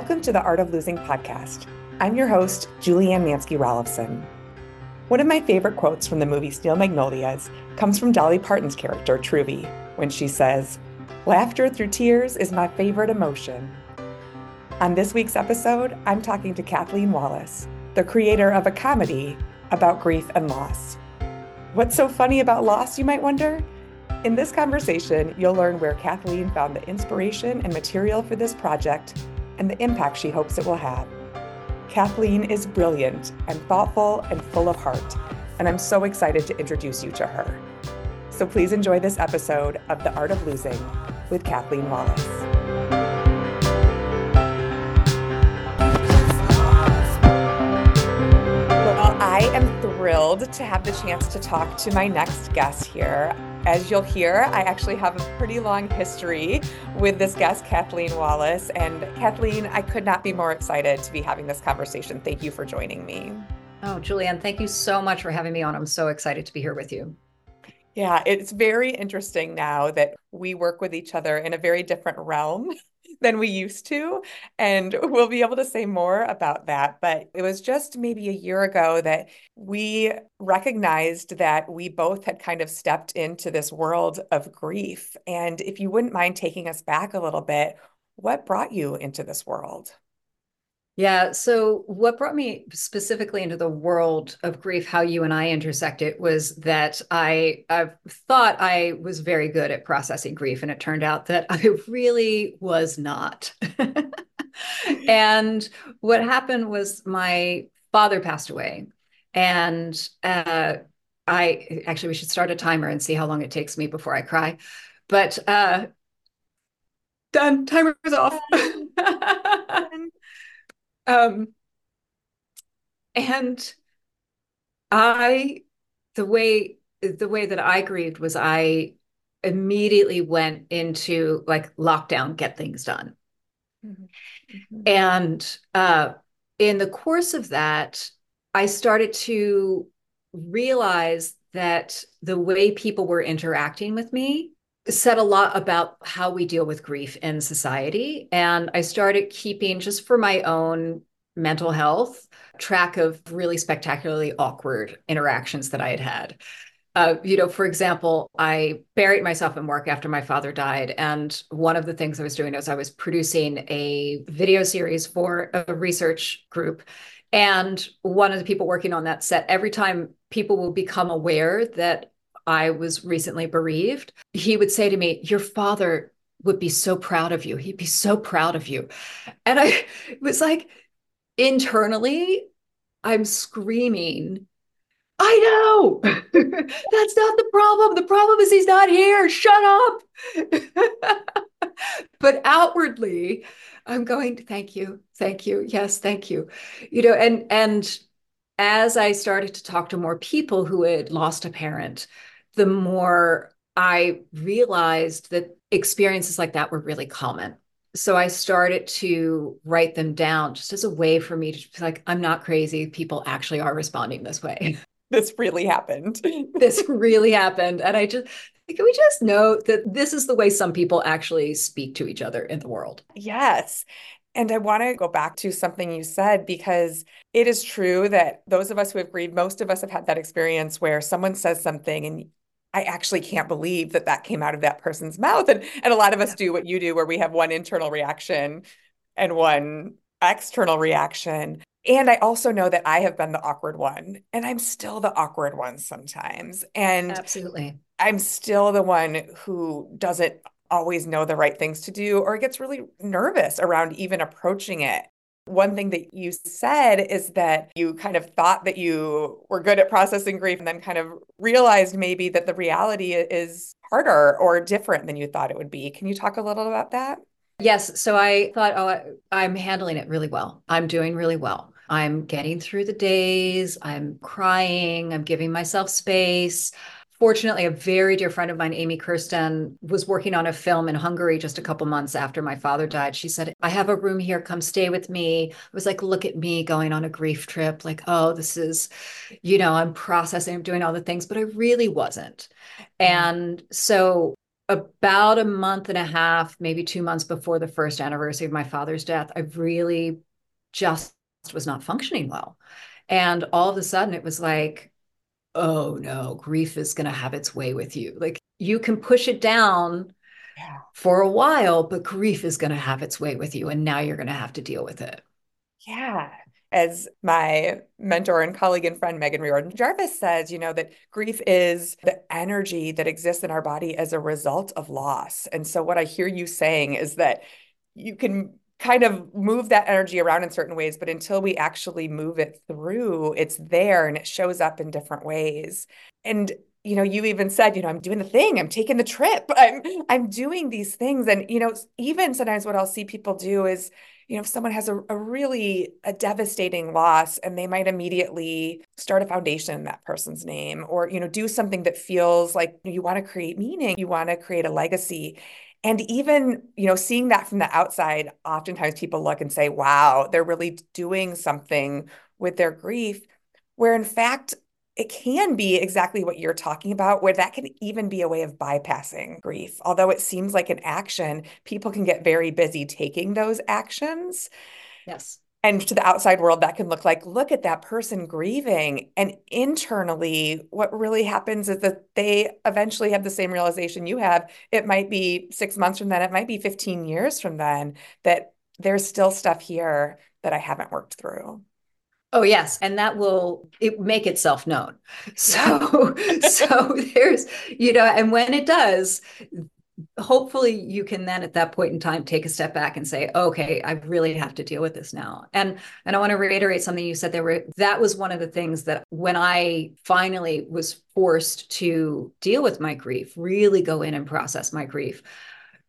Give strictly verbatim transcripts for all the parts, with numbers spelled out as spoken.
Welcome to the Art of Losing podcast. I'm your host, Julianne Manske-Rolveson. One of my favorite quotes from the movie Steel Magnolias comes from Dolly Parton's character, Truvy, when she says, "Laughter through tears is my favorite emotion." On this week's episode, I'm talking to Kathleen Wallace, the creator of A Comedy, about grief and loss. What's so funny about loss, you might wonder? In this conversation, you'll learn where Kathleen found the inspiration and material for this project and the impact she hopes it will have. Kathleen is brilliant and thoughtful and full of heart, and I'm so excited to introduce you to her. So please enjoy this episode of The Art of Losing with Kathleen Wallace. I am thrilled to have the chance to talk to my next guest here. As you'll hear, I actually have a pretty long history with this guest, Kathleen Wallace. And Kathleen, I could not be more excited to be having this conversation. Thank you for joining me. Oh, Julianne, thank you so much for having me on. I'm so excited to be here with you. Yeah, it's very interesting now that we work with each other in a very different realm than we used to. And we'll be able to say more about that. But it was just maybe a year ago that we recognized that we both had kind of stepped into this world of grief. And if you wouldn't mind taking us back a little bit, what brought you into this world? Yeah. So what brought me specifically into the world of grief, how you and I intersected, was that I I've thought I was very good at processing grief. And it turned out that I really was not. And what happened was my father passed away. And uh, I actually, we should start a timer and see how long it takes me before I cry. But uh, done. Timer is off. Um, and I, the way, the way that I grieved was I immediately went into like lockdown, get things done. Mm-hmm. Mm-hmm. And, uh, in the course of that, I started to realize that the way people were interacting with me said a lot about how we deal with grief in society. And I started keeping, just for my own mental health, track of really spectacularly awkward interactions that I had had. Uh, you know, for example, I buried myself in work after my father died. And one of the things I was doing was I was producing a video series for a research group. And one of the people working on that set, every time people will become aware that I was recently bereaved, he would say to me, "Your father would be so proud of you. He'd be so proud of you." And I was like, internally, I'm screaming, "I know, that's not the problem. The problem is he's not here. Shut up." But outwardly, I'm going, "Thank you. Thank you. Yes, thank you." You know, and, and as I started to talk to more people who had lost a parent, the more I realized that experiences like that were really common. So I started to write them down just as a way for me to be like, I'm not crazy. People actually are responding this way. This really happened. This really happened. And I just, can we just note that this is the way some people actually speak to each other in the world? Yes. And I want to go back to something you said, because it is true that those of us who have grieved, most of us have had that experience where someone says something and I actually can't believe that that came out of that person's mouth. And, and a lot of us do what you do, where we have one internal reaction and one external reaction. And I also know that I have been the awkward one, and I'm still the awkward one sometimes. And absolutely, I'm still the one who doesn't always know the right things to do, or gets really nervous around even approaching it. One thing that you said is that you kind of thought that you were good at processing grief, and then kind of realized maybe that the reality is harder or different than you thought it would be. Can you talk a little about that? Yes. So I thought, oh, I'm handling it really well. I'm doing really well. I'm getting through the days. I'm crying. I'm giving myself space. Fortunately, a very dear friend of mine, Amy Kirsten, was working on a film in Hungary just a couple months after my father died. She said, "I have a room here. Come stay with me." I was like, look at me going on a grief trip. Like, oh, this is, you know, I'm processing, I'm doing all the things, but I really wasn't. Mm-hmm. And so about a month and a half, maybe two months before the first anniversary of my father's death, I really just was not functioning well. And all of a sudden it was like, oh no, grief is going to have its way with you. Like you can push it down yeah. for a while, but grief is going to have its way with you. And now you're going to have to deal with it. Yeah. As my mentor and colleague and friend, Megan Riordan Jarvis says, you know, that grief is the energy that exists in our body as a result of loss. And so what I hear you saying is that you can kind of move that energy around in certain ways, but until we actually move it through, it's there and it shows up in different ways. And, you know, you even said, you know, I'm doing the thing, I'm taking the trip, I'm, I'm doing these things. And, you know, even sometimes what I'll see people do is, you know, if someone has a, a really a devastating loss and they might immediately start a foundation in that person's name or, you know, do something that feels like you want to create meaning, you want to create a legacy. And even, you know, seeing that from the outside, oftentimes people look and say, wow, they're really doing something with their grief, where in fact, it can be exactly what you're talking about, where that can even be a way of bypassing grief. Although it seems like an action, people can get very busy taking those actions. Yes. And to the outside world, that can look like, look at that person grieving. And internally, what really happens is that they eventually have the same realization you have. It might be six months from then, it might be fifteen years from then, that there's still stuff here that I haven't worked through. Oh, yes. And that will it make itself known. So, so there's, you know, and when it does, hopefully you can then at that point in time, take a step back and say, okay, I really have to deal with this now. And, and I want to reiterate something you said there were, that was one of the things that when I finally was forced to deal with my grief, really go in and process my grief,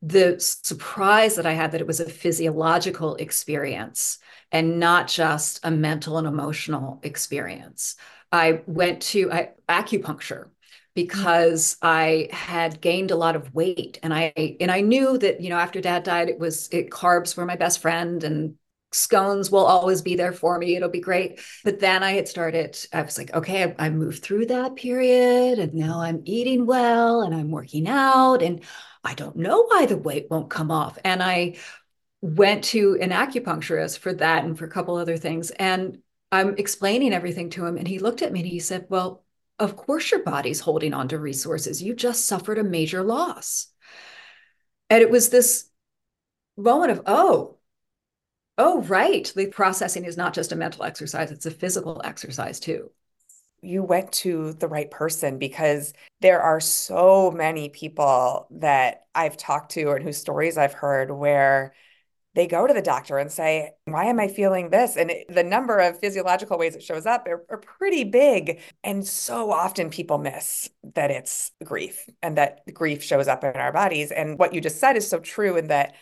the surprise that I had that it was a physiological experience and not just a mental and emotional experience. I went to I, acupuncture because I had gained a lot of weight. And I and I knew that, you know, after dad died, it was it, carbs were my best friend and scones will always be there for me. It'll be great. But then I had started, I was like, okay, I, I moved through that period and now I'm eating well and I'm working out and I don't know why the weight won't come off. And I went to an acupuncturist for that and for a couple other things. And I'm explaining everything to him. And he looked at me and he said, well, of course your body's holding on to resources. You just suffered a major loss. And it was this moment of, oh, oh, right. The processing is not just a mental exercise. It's a physical exercise too. You went to the right person because there are so many people that I've talked to and whose stories I've heard where they go to the doctor and say, why am I feeling this? And it, the number of physiological ways it shows up are, are pretty big. And so often people miss that it's grief and that grief shows up in our bodies. And what you just said is so true in that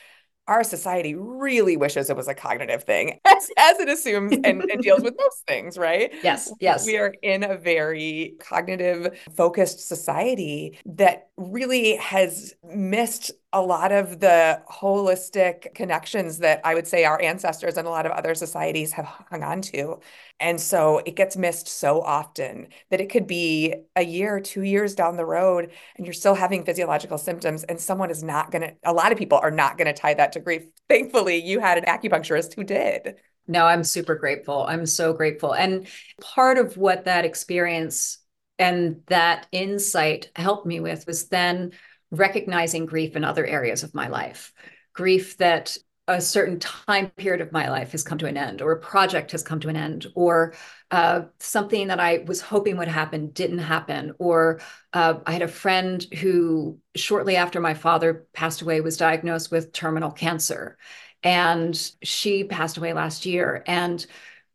our society really wishes it was a cognitive thing as, as it assumes and, and deals with those things, right? Yes, yes. We are in a very cognitive focused society that really has missed a lot of the holistic connections that I would say our ancestors and a lot of other societies have hung on to. And so it gets missed so often that it could be a year, two years down the road, and you're still having physiological symptoms and someone is not going to, a lot of people are not going to tie that to grief. Thankfully, you had an acupuncturist who did. No, I'm super grateful. I'm so grateful. And part of what that experience and that insight helped me with was then recognizing grief in other areas of my life. Grief that a certain time period of my life has come to an end, or a project has come to an end, or uh, something that I was hoping would happen didn't happen. Or uh, I had a friend who shortly after my father passed away was diagnosed with terminal cancer, and she passed away last year. And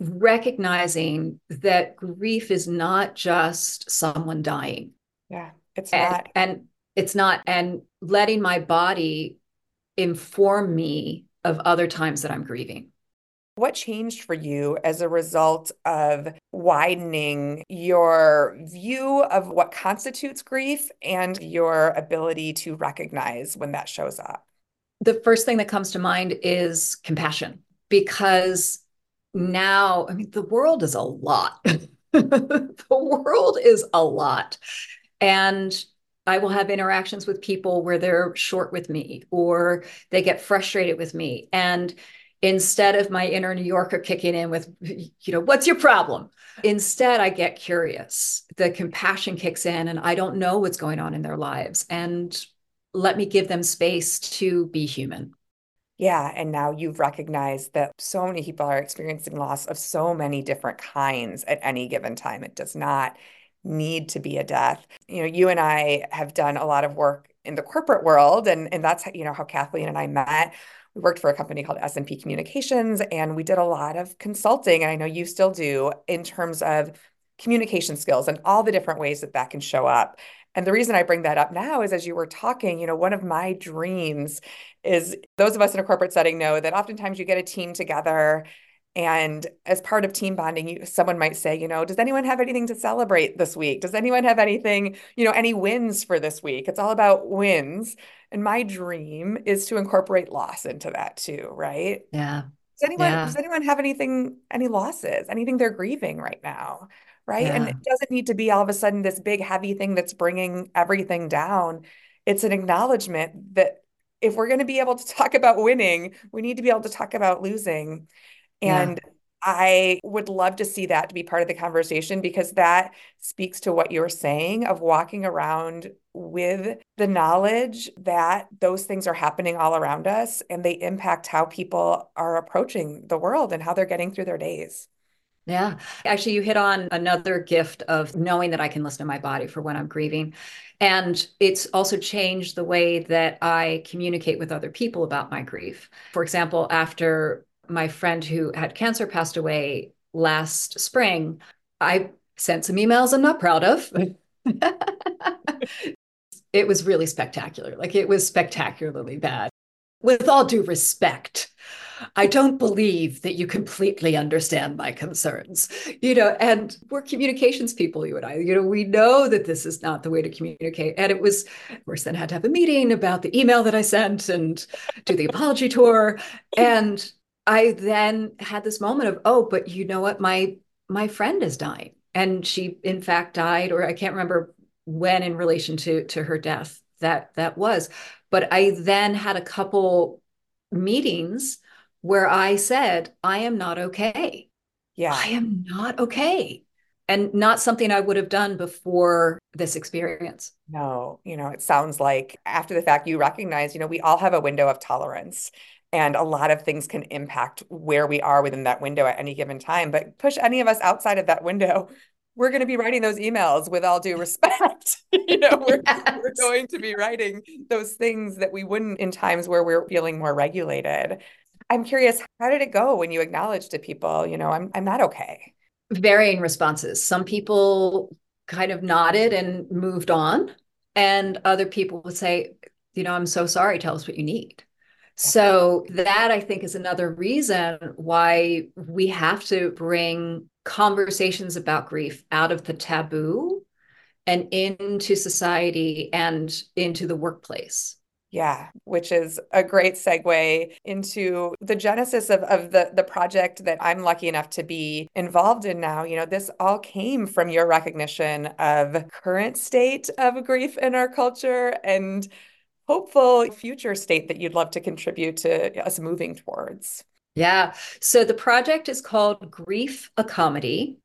recognizing that grief is not just someone dying. Yeah, it's and, not. And it's not. And letting my body inform me of other times that I'm grieving. What changed for you as a result of widening your view of what constitutes grief and your ability to recognize when that shows up? The first thing that comes to mind is compassion, because now, I mean, the world is a lot. The world is a lot. And I will have interactions with people where they're short with me or they get frustrated with me. And instead of my inner New Yorker kicking in with, you know, what's your problem? Instead, I get curious. The compassion kicks in and I don't know what's going on in their lives. And let me give them space to be human. Yeah. And now you've recognized that so many people are experiencing loss of so many different kinds at any given time. It does not need to be a death. You know, you and I have done a lot of work in the corporate world, and, and that's, you know, how Kathleen and I met. We worked for a company called S and P Communications, and we did a lot of consulting, and I know you still do, in terms of communication skills and all the different ways that that can show up. And the reason I bring that up now is, as you were talking, you know, one of my dreams is, those of us in a corporate setting know that oftentimes you get a team together, and as part of team bonding, you, someone might say, you know, does anyone have anything to celebrate this week? Does anyone have anything, you know, any wins for this week? It's all about wins. And my dream is to incorporate loss into that too, right? Yeah. Does anyone, yeah. does anyone have anything, any losses, anything they're grieving right now? Right. Yeah. And it doesn't need to be all of a sudden this big, heavy thing that's bringing everything down. It's an acknowledgement that if we're going to be able to talk about winning, we need to be able to talk about losing. And yeah. I would love to see that to be part of the conversation, because that speaks to what you were saying of walking around with the knowledge that those things are happening all around us and they impact how people are approaching the world and how they're getting through their days. Yeah. Actually, you hit on another gift of knowing that I can listen to my body for when I'm grieving. And it's also changed the way that I communicate with other people about my grief. For example, after my friend who had cancer passed away last spring, I sent some emails I'm not proud of. It was really spectacular. Like, it was spectacularly bad. With all due respect, I don't believe that you completely understand my concerns, you know, and we're communications people, you and I, you know, we know that this is not the way to communicate. And it was, of course, then had to have a meeting about the email that I sent and do the apology tour. And I then had this moment of, oh, but you know what? My, my friend is dying. And she, in fact, died, or I can't remember when in relation to, to her death that that was. But I then had a couple meetings where I said, I am not okay. Yeah, I am not okay. And not something I would have done before this experience. No, you know, it sounds like after the fact, you recognize, you know, we all have a window of tolerance. And a lot of things can impact where we are within that window at any given time. But push any of us outside of that window, we're going to be writing those emails with all due respect. You know, we're, yes. we're going to be writing those things that we wouldn't in times where we're feeling more regulated. I'm curious, how did it go when you acknowledged to people, you know, I'm I'm not okay? Varying responses. Some people kind of nodded and moved on. And other people would say, you know, I'm so sorry. Tell us what you need. So that, I think, is another reason why we have to bring conversations about grief out of the taboo and into society and into the workplace. Yeah, which is a great segue into the genesis of, of the, the project that I'm lucky enough to be involved in now. You know, this all came from your recognition of current state of grief in our culture and hopeful future state that you'd love to contribute to us moving towards. Yeah. So the project is called Grief, a Comedy,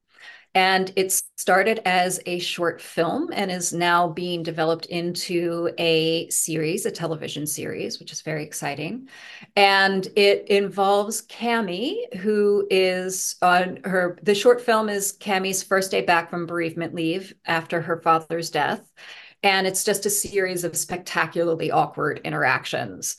and it started as a short film and is now being developed into a series, a television series, which is very exciting. And it involves Cami, who is on her, the short film is Cami's first day back from bereavement leave after her father's death. And it's just a series of spectacularly awkward interactions,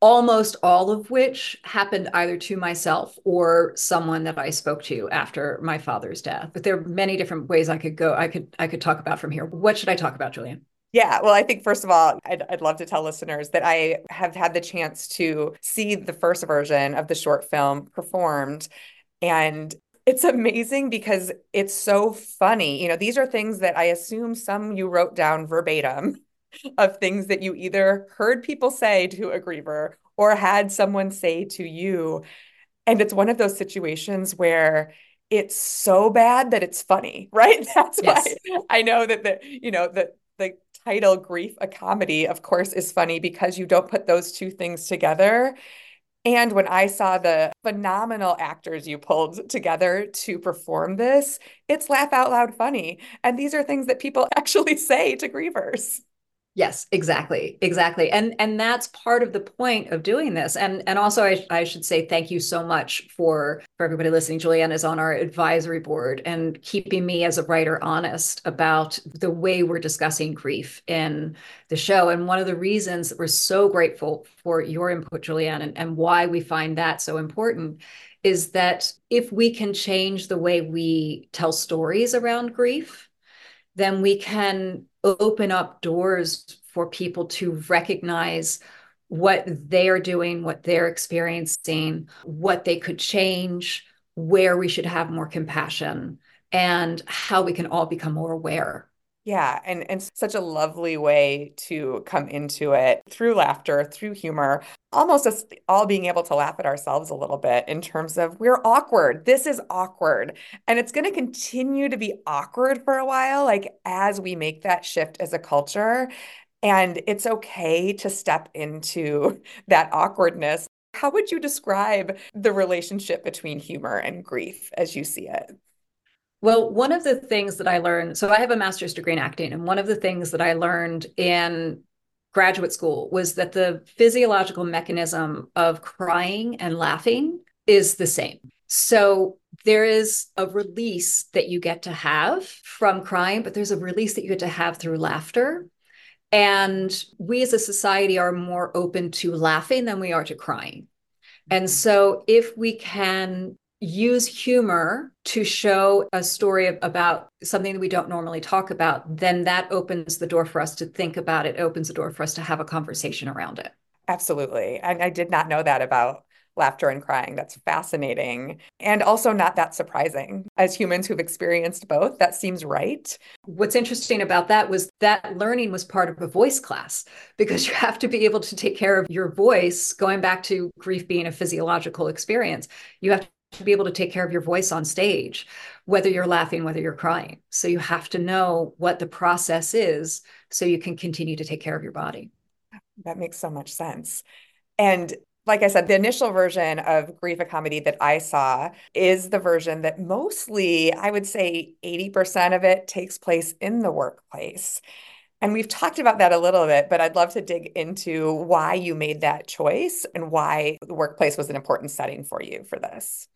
almost all of which happened either to myself or someone that I spoke to after my father's death. But there are many different ways I could go. I could I could talk about from here. What should I talk about, Julianne? Yeah, well, I think, first of all, I'd, I'd love to tell listeners that I have had the chance to see the first version of the short film performed. And it's amazing because it's so funny. You know, these are things that I assume some you wrote down verbatim of things that you either heard people say to a griever or had someone say to you. And it's one of those situations where it's so bad that it's funny, right? That's yes. why I know that the, you know, the the title, Grief, a Comedy, of course, is funny because you don't put those two things together. And when I saw the phenomenal actors you pulled together to perform this, it's laugh out loud funny. And these are things that people actually say to grievers. Yes, exactly. Exactly. And and that's part of the point of doing this. And and also I, I should say thank you so much for, for everybody listening. Julianne is on our advisory board and keeping me as a writer honest about the way we're discussing grief in the show. And one of the reasons that we're so grateful for your input, Julianne, and, and why we find that so important is that if we can change the way we tell stories around grief, then we can open up doors for people to recognize what they're doing, what they're experiencing, what they could change, where we should have more compassion, and how we can all become more aware. Yeah, and, and such a lovely way to come into it through laughter, through humor, almost us all being able to laugh at ourselves a little bit in terms of we're awkward. This is awkward. And it's going to continue to be awkward for a while, like as we make that shift as a culture. And it's okay to step into that awkwardness. How would you describe the relationship between humor and grief as you see it? Well, one of the things that I learned, so I have a master's degree in acting, and one of the things that I learned in graduate school was that the physiological mechanism of crying and laughing is the same. So there is a release that you get to have from crying, but there's a release that you get to have through laughter. And we as a society are more open to laughing than we are to crying. And so if we can use humor to show a story of, about something that we don't normally talk about, then that opens the door for us to think about it, opens the door for us to have a conversation around it. Absolutely. And I did not know that about laughter and crying. That's fascinating. And also not that surprising. As humans who've experienced both, that seems right. What's interesting about that was that learning was part of a voice class, because you have to be able to take care of your voice, going back to grief being a physiological experience. You have to to be able to take care of your voice on stage, whether you're laughing, whether you're crying. So you have to know what the process is so you can continue to take care of your body. That makes so much sense. And like I said, the initial version of Grief, a Comedy that I saw is the version that mostly, I would say eighty percent of it takes place in the workplace. And we've talked about that a little bit, but I'd love to dig into why you made that choice and why the workplace was an important setting for you for this.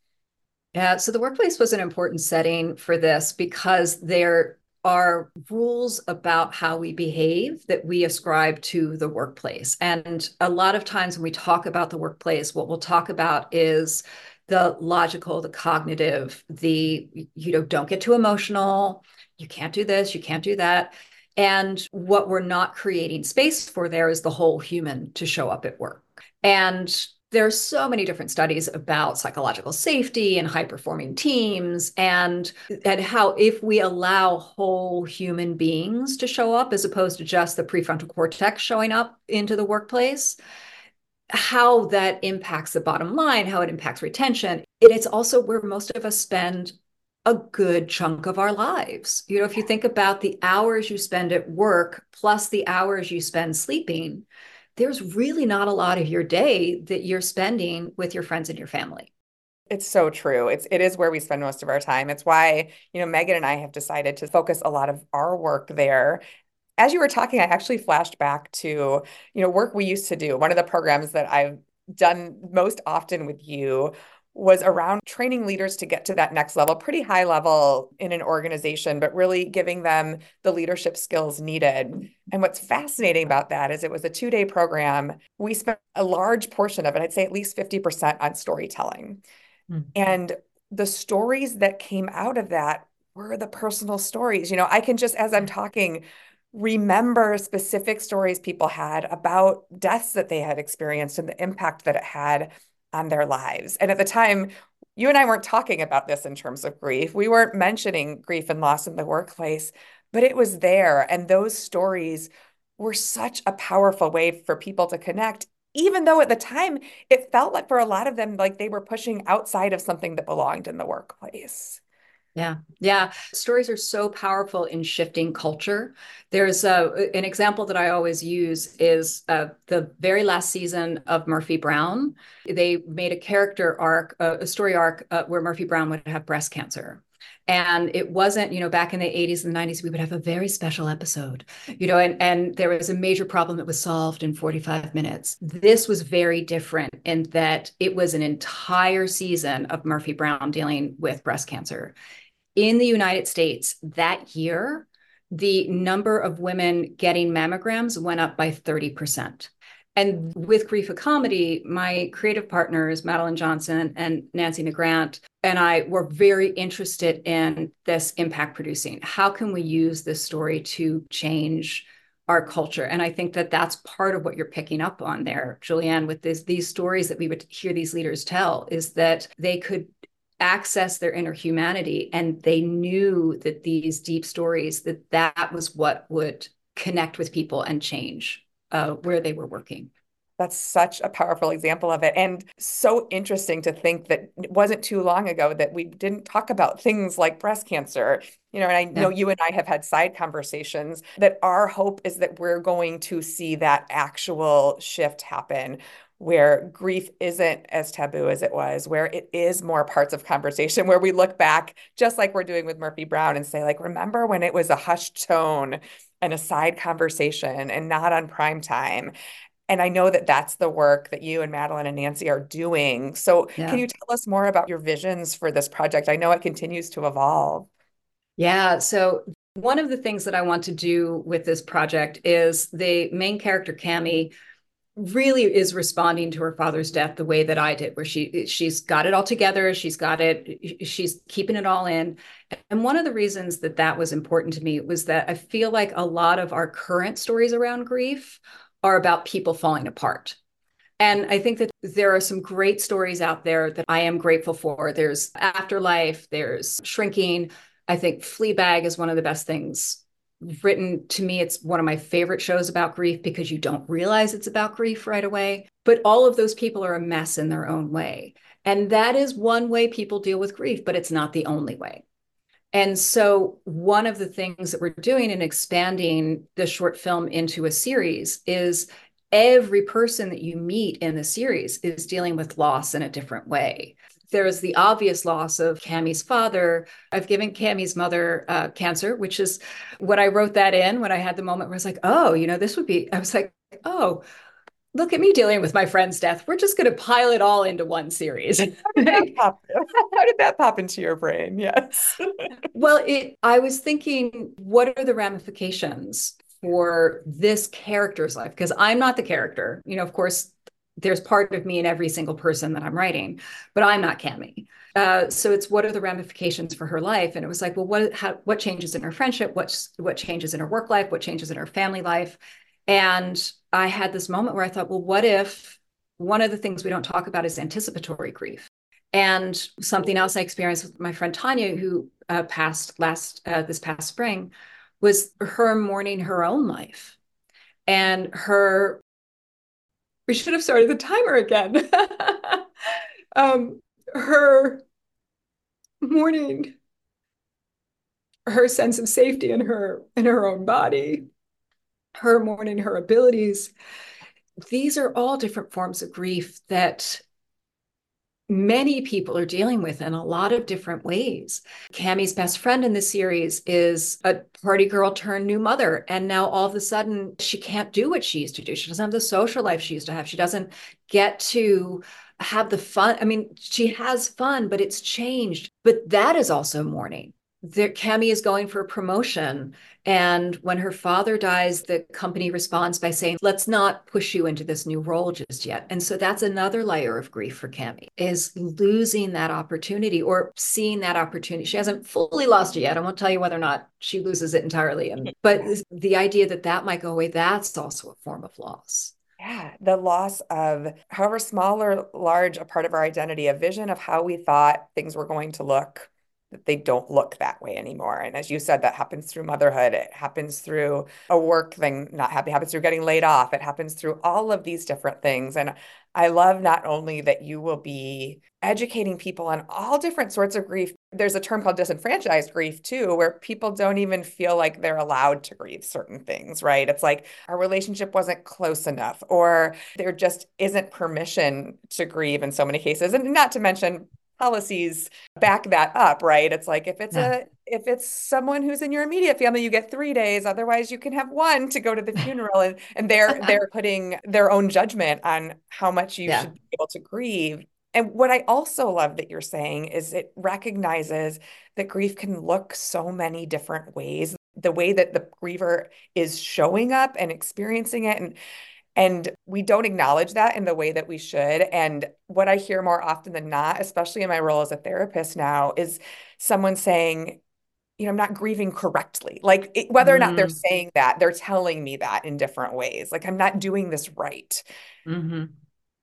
Yeah, so the workplace was an important setting for this because there are rules about how we behave that we ascribe to the workplace. And a lot of times when we talk about the workplace, what we'll talk about is the logical, the cognitive, the, you know, don't get too emotional, you can't do this, you can't do that. And what we're not creating space for there is the whole human to show up at work. And there are so many different studies about psychological safety and high-performing teams and, and how if we allow whole human beings to show up as opposed to just the prefrontal cortex showing up into the workplace, how that impacts the bottom line, how it impacts retention. And it's also where most of us spend a good chunk of our lives. You know, if you think about the hours you spend at work plus the hours you spend sleeping, there's really not a lot of your day that you're spending with your friends and your family. It's so true. It's, it is where we spend most of our time. It's why, you know, Megan and I have decided to focus a lot of our work there. As you were talking, I actually flashed back to, you know, work we used to do. One of the programs that I've done most often with you was around training leaders to get to that next level, pretty high level in an organization, but really giving them the leadership skills needed. And what's fascinating about that is it was a two-day program. We spent a large portion of it, I'd say at least fifty percent, on storytelling. Mm-hmm. And the stories that came out of that were the personal stories. You know, I can just, as I'm talking, remember specific stories people had about deaths that they had experienced and the impact that it had on their lives. And at the time, you and I weren't talking about this in terms of grief. We weren't mentioning grief and loss in the workplace, but it was there. And those stories were such a powerful way for people to connect, even though at the time it felt like for a lot of them, like they were pushing outside of something that belonged in the workplace. Yeah. Yeah. Stories are so powerful in shifting culture. There's a, an example that I always use is uh, the very last season of Murphy Brown. They made a character arc, uh, a story arc uh, where Murphy Brown would have breast cancer. And it wasn't, you know, back in the eighties and the nineties, we would have a very special episode, you know, and, and there was a major problem that was solved in forty-five minutes. This was very different in that it was an entire season of Murphy Brown dealing with breast cancer. In the United States that year, the number of women getting mammograms went up by thirty percent. And with Grief, a Comedy, my creative partners, Madeline Johnson and Nancy McGrath, and I were very interested in this impact producing. How can we use this story to change our culture? And I think that that's part of what you're picking up on there, Julianne, with this, these stories that we would hear these leaders tell, is that they could access their inner humanity. And they knew that these deep stories, that that was what would connect with people and change Uh, where they were working. That's such a powerful example of it. And so interesting to think that it wasn't too long ago that we didn't talk about things like breast cancer. You know, and I know you and I have had side conversations that our hope is that we're going to see that actual shift happen, where grief isn't as taboo as it was, where it is more parts of conversation, where we look back, just like we're doing with Murphy Brown, and say, like, remember when it was a hushed tone and a side conversation and not on prime time. And I know that that's the work that you and Madeline and Nancy are doing. So yeah. Can you tell us more about your visions for this project? I know it continues to evolve. Yeah. So one of the things that I want to do with this project is the main character, Cami, really is responding to her father's death the way that I did, where she, she's got it all together. She's got it. She's keeping it all in. And one of the reasons that that was important to me was that I feel like a lot of our current stories around grief are about people falling apart. And I think that there are some great stories out there that I am grateful for. There's Afterlife, there's Shrinking. I think Fleabag is one of the best things written to me. It's one of my favorite shows about grief because you don't realize it's about grief right away. But all of those people are a mess in their own way. And that is one way people deal with grief, but it's not the only way. And so one of the things that we're doing in expanding the short film into a series is every person that you meet in the series is dealing with loss in a different way. There is the obvious loss of Cami's father. I've given Cami's mother uh, cancer, which is what I wrote that in when I had the moment where I was like, oh, you know, this would be, I was like, oh, look at me dealing with my friend's death. We're just going to pile it all into one series. How did that pop, How did that pop into your brain? Yes. Well, it, I was thinking, what are the ramifications for this character's life? Because I'm not the character, you know, of course, there's part of me in every single person that I'm writing, but I'm not Cami. Uh, so it's, what are the ramifications for her life? And it was like, well, what how, what changes in her friendship? What's, what changes in her work life? What changes in her family life? And I had this moment where I thought, well, what if one of the things we don't talk about is anticipatory grief? And something else I experienced with my friend Tanya, who uh, passed last uh, this past spring, was her mourning her own life and her... We should have started the timer again. um, her mourning, her sense of safety in her in her own body, her mourning her abilities. These are all different forms of grief that many people are dealing with in a lot of different ways. Cami's best friend in the series is a party girl turned new mother. And now all of a sudden she can't do what she used to do. She doesn't have the social life she used to have. She doesn't get to have the fun. I mean, she has fun, but it's changed. But that is also mourning. There, Cami is going for a promotion. And when her father dies, the company responds by saying, let's not push you into this new role just yet. And so that's another layer of grief for Cami, is losing that opportunity or seeing that opportunity. She hasn't fully lost it yet. I won't tell you whether or not she loses it entirely. But the idea that that might go away, that's also a form of loss. Yeah, the loss of, however small or large a part of our identity, a vision of how we thought things were going to look. that they don't look that way anymore. And as you said, that happens through motherhood. It happens through a work thing, not happy, it happens through getting laid off. It happens through all of these different things. And I love not only that you will be educating people on all different sorts of grief. There's a term called disenfranchised grief too, where people don't even feel like they're allowed to grieve certain things, right? It's like our relationship wasn't close enough, or there just isn't permission to grieve in so many cases. And not to mention policies back that up, right? It's like if it's yeah. a if it's someone who's in your immediate family, you get three days. Otherwise, you can have one to go to the funeral. And and they're they're putting their own judgment on how much you yeah. should be able to grieve. And what I also love that you're saying is it recognizes that grief can look so many different ways. The way that the griever is showing up and experiencing it, and And we don't acknowledge that in the way that we should. And what I hear more often than not, especially in my role as a therapist now, is someone saying, you know, I'm not grieving correctly. Like it, whether or not they're saying that, they're telling me that in different ways. Like I'm not doing this right. Mm-hmm.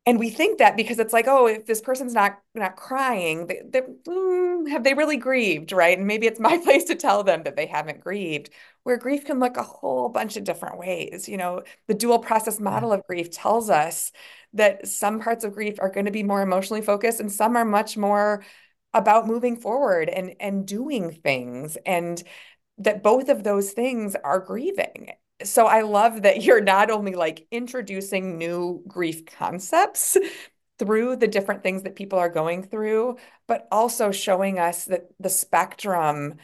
And we think that because it's like, oh, if this person's not not crying, they, they, mm, have they really grieved, right? And maybe it's my place to tell them that they haven't grieved, where grief can look a whole bunch of different ways. You know, the dual process model of grief tells us that some parts of grief are going to be more emotionally focused and some are much more about moving forward and, and doing things, and that both of those things are grieving. So I love that you're not only like introducing new grief concepts through the different things that people are going through, but also showing us that the spectrum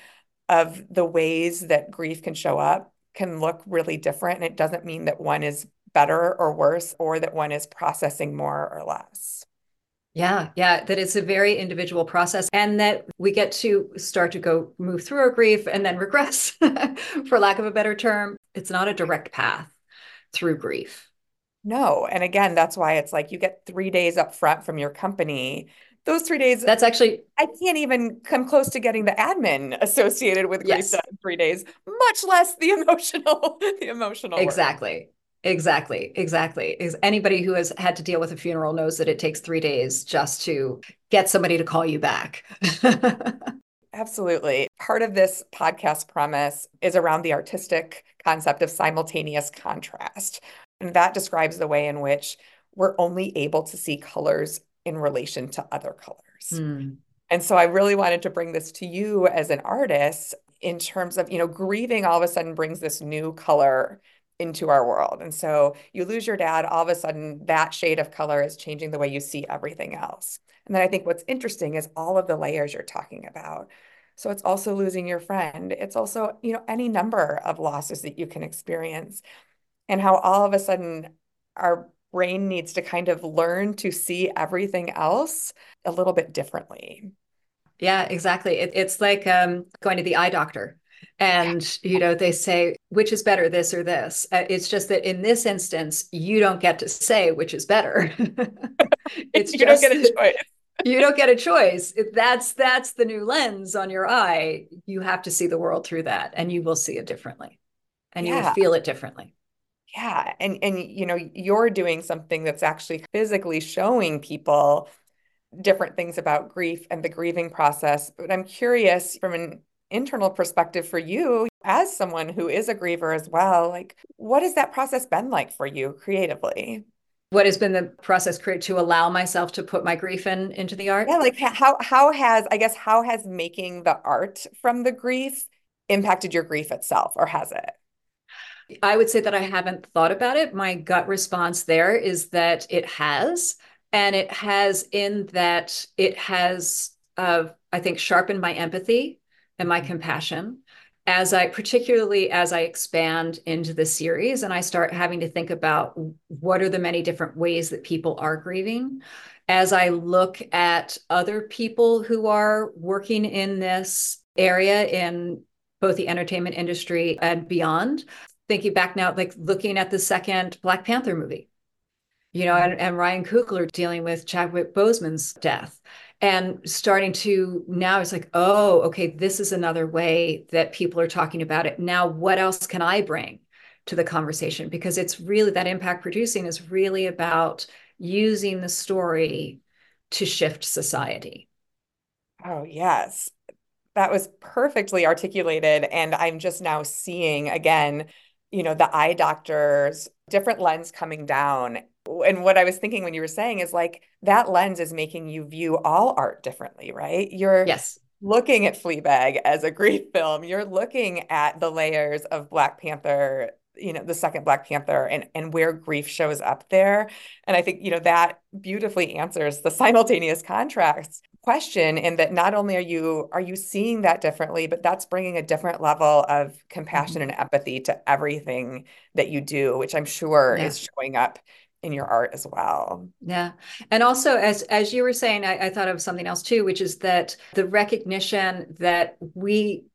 of the ways that grief can show up can look really different. And it doesn't mean that one is better or worse, or that one is processing more or less. Yeah, yeah, that it's a very individual process, and that we get to start to go move through our grief and then regress, for lack of a better term. It's not a direct path through grief. No. And again, that's why it's like you get three days up front from your company. Those three days. That's actually, I can't even come close to getting the admin associated with grief yes. in three days, much less the emotional, the emotional. Exactly. Work. Exactly. Exactly. Is anybody who has had to deal with a funeral knows that it takes three days just to get somebody to call you back. Absolutely. Part of this podcast premise is around the artistic concept of simultaneous contrast. And that describes the way in which we're only able to see colors in relation to other colors. Mm. And so I really wanted to bring this to you as an artist in terms of, you know, grieving all of a sudden brings this new color into our world. And so you lose your dad, all of a sudden that shade of color is changing the way you see everything else. And then I think what's interesting is all of the layers you're talking about. So it's also losing your friend. It's also, you know, any number of losses that you can experience, and how all of a sudden our brain needs to kind of learn to see everything else a little bit differently. Yeah, exactly. It, it's like um, going to the eye doctor. And, you know, they say, which is better, this or this? Uh, it's just that in this instance, you don't get to say which is better. It's you just, don't get a choice. You don't get a choice. That's, that's the new lens on your eye. You have to see the world through that, and you will see it differently, and yeah. you will feel it differently. Yeah. And, and, you know, you're doing something that's actually physically showing people different things about grief and the grieving process. But I'm curious from an internal perspective for you as someone who is a griever as well, like what has that process been like for you creatively? What has been the process create to allow myself to put my grief in, into the art? Yeah, like how, how has, I guess, how has making the art from the grief impacted your grief itself, or has it? I would say that I haven't thought about it. My gut response there is that it has, and it has in that it has, uh, I think, sharpened my empathy and my compassion as I, particularly as I expand into the series and I start having to think about what are the many different ways that people are grieving. As I look at other people who are working in this area in both the entertainment industry and beyond, thinking back now, like looking at the second Black Panther movie, you know, and, and Ryan Coogler dealing with Chadwick Boseman's death. And starting to now it's like, oh, okay, this is another way that people are talking about it. Now, what else can I bring to the conversation? Because it's really that impact producing is really about using the story to shift society. Oh, yes. That was perfectly articulated. And I'm just now seeing again, you know, the eye doctor's different lens coming down. And what I was thinking when you were saying is like, that lens is making you view all art differently, right? You're yes. looking at Fleabag as a grief film. You're looking at the layers of Black Panther, you know, the second Black Panther, and, and where grief shows up there. And I think, you know, that beautifully answers the simultaneous contrast question, in that not only are you, are you seeing that differently, but that's bringing a different level of compassion and empathy to everything that you do, which I'm sure yeah. is showing up in your art as well. Yeah. And also, as, as you were saying, I, I thought of something else too, which is that the recognition that we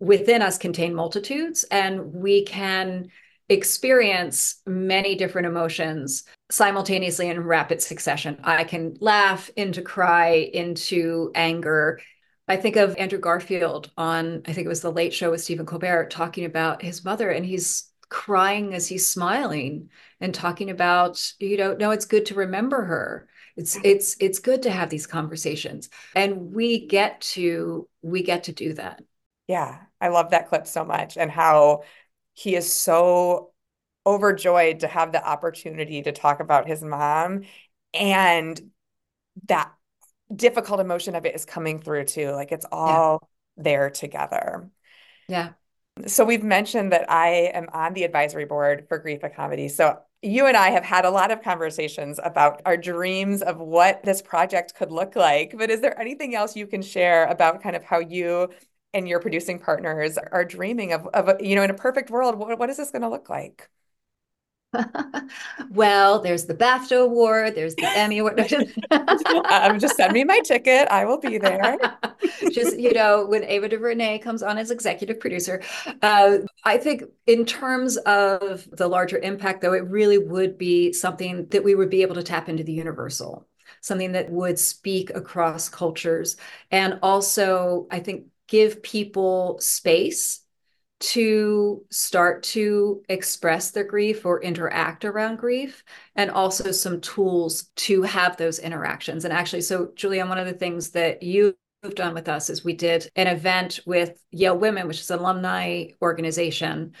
within us contain multitudes, and we can experience many different emotions simultaneously in rapid succession. I can laugh, into cry, into anger. I think of Andrew Garfield on, I think it was the Late Show with Stephen Colbert, talking about his mother, and he's crying as he's smiling and talking about, you know, no, it's good to remember her. It's, it's, it's good to have these conversations, and we get to, we get to do that. Yeah. I love that clip so much, and how he is so overjoyed to have the opportunity to talk about his mom, and that difficult emotion of it is coming through too. Like it's all yeah. there together. Yeah. So we've mentioned that I am on the advisory board for Grief, a Comedy. So you and I have had a lot of conversations about our dreams of what this project could look like, but is there anything else you can share about kind of how you and your producing partners are dreaming of, of, you know, in a perfect world, what, what is this going to look like? Well, there's the BAFTA award, there's the Emmy award. um, just send me my ticket. I will be there. Just, you know, when Ava DuVernay comes on as executive producer, uh, I think in terms of the larger impact, though, it really would be something that we would be able to tap into the universal, something that would speak across cultures. And also, I think, give people space to start to express their grief or interact around grief, and also some tools to have those interactions. And actually, so Julianne, one of the things that you have done with us is we did an event with Yale Women, which is an alumni organization,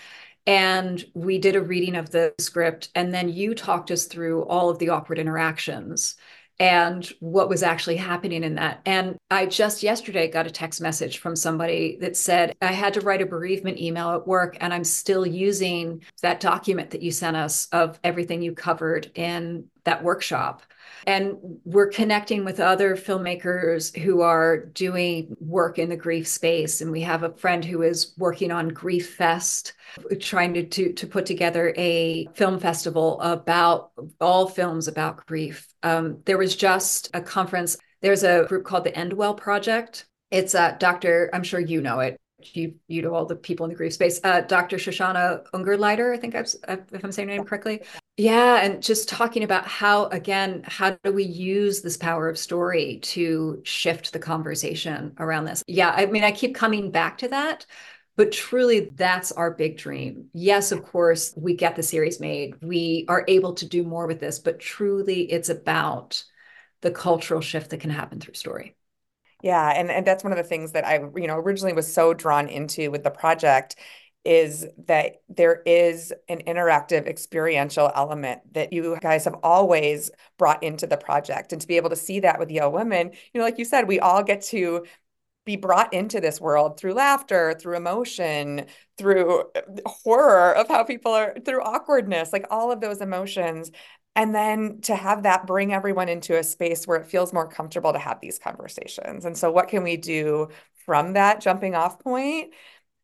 and we did a reading of the script, and then you talked us through all of the awkward interactions and what was actually happening in that. And I just yesterday got a text message from somebody that said, I had to write a bereavement email at work, and I'm still using that document that you sent us of everything you covered in that workshop. And we're connecting with other filmmakers who are doing work in the grief space. And we have a friend who is working on Grief Fest, trying to, to, to put together a film festival about all films about grief. Um, there was just a conference. There's a group called the Endwell Project. It's a doctor, I'm sure you know it. You, you know all the people in the grief space. Uh, Doctor Shoshana Ungerleider, I think I've, if I'm saying her name correctly. Yeah. And just talking about how, again, how do we use this power of story to shift the conversation around this? Yeah. I mean, I keep coming back to that, but truly that's our big dream. Yes, of course, we get the series made. We are able to do more with this, but truly it's about the cultural shift that can happen through story. Yeah. And, and that's one of the things that I, you know, originally was so drawn into with the project, is that there is an interactive experiential element that you guys have always brought into the project. And to be able to see that with Yale Women, you know, like you said, we all get to be brought into this world through laughter, through emotion, through horror of how people are, through awkwardness, like all of those emotions. And then to have that bring everyone into a space where it feels more comfortable to have these conversations. And so what can we do from that jumping off point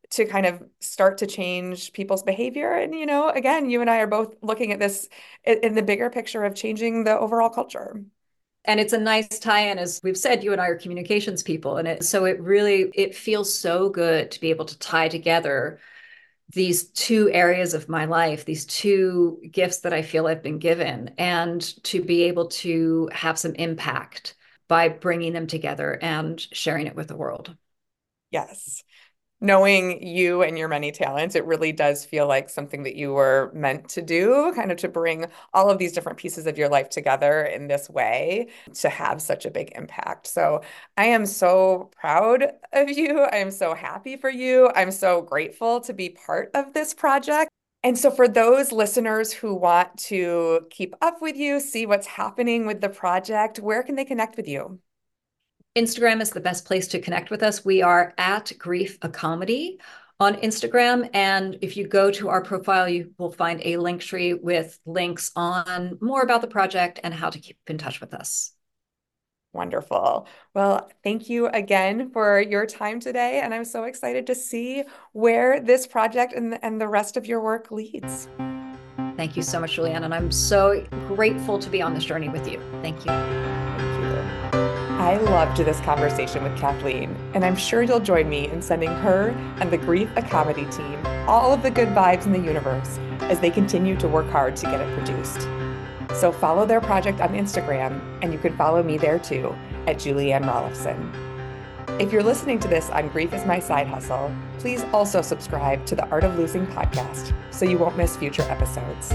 to kind of start to change people's behavior? And, you know, again, you and I are both looking at this in, in the bigger picture of changing the overall culture. And it's a nice tie-in, as we've said, you and I are communications people. And it, so it really, it feels so good to be able to tie together these two areas of my life, these two gifts that I feel I've been given, and to be able to have some impact by bringing them together and sharing it with the world. Yes. knowing you and your many talents, it really does feel like something that you were meant to do, kind of to bring all of these different pieces of your life together in this way to have such a big impact. So I am so proud of you. I am so happy for you. I'm so grateful to be part of this project. And so for those listeners who want to keep up with you, see what's happening with the project, where can they connect with you? Instagram is the best place to connect with us. We are at Grief, a Comedy on Instagram. And if you go to our profile, you will find a link tree with links on more about the project and how to keep in touch with us. Wonderful. Well, thank you again for your time today. And I'm so excited to see where this project and the, and the rest of your work leads. Thank you so much, Julianne. And I'm so grateful to be on this journey with you. Thank you. Thank you. I loved this conversation with Kathleen, and I'm sure you'll join me in sending her and the Grief, a Comedy team all of the good vibes in the universe as they continue to work hard to get it produced. So follow their project on Instagram, and you can follow me there too, at Julianne Manske-Rolveson. If you're listening to this on Grief is My Side Hustle, please also subscribe to the Art of Losing podcast so you won't miss future episodes.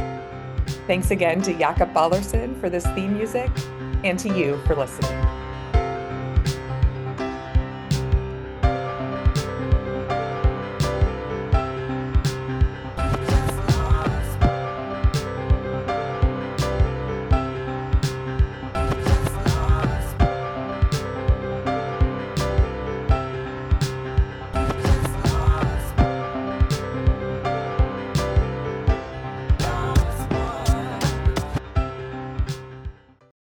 Thanks again to Jakob Ballerson for this theme music, and to you for listening.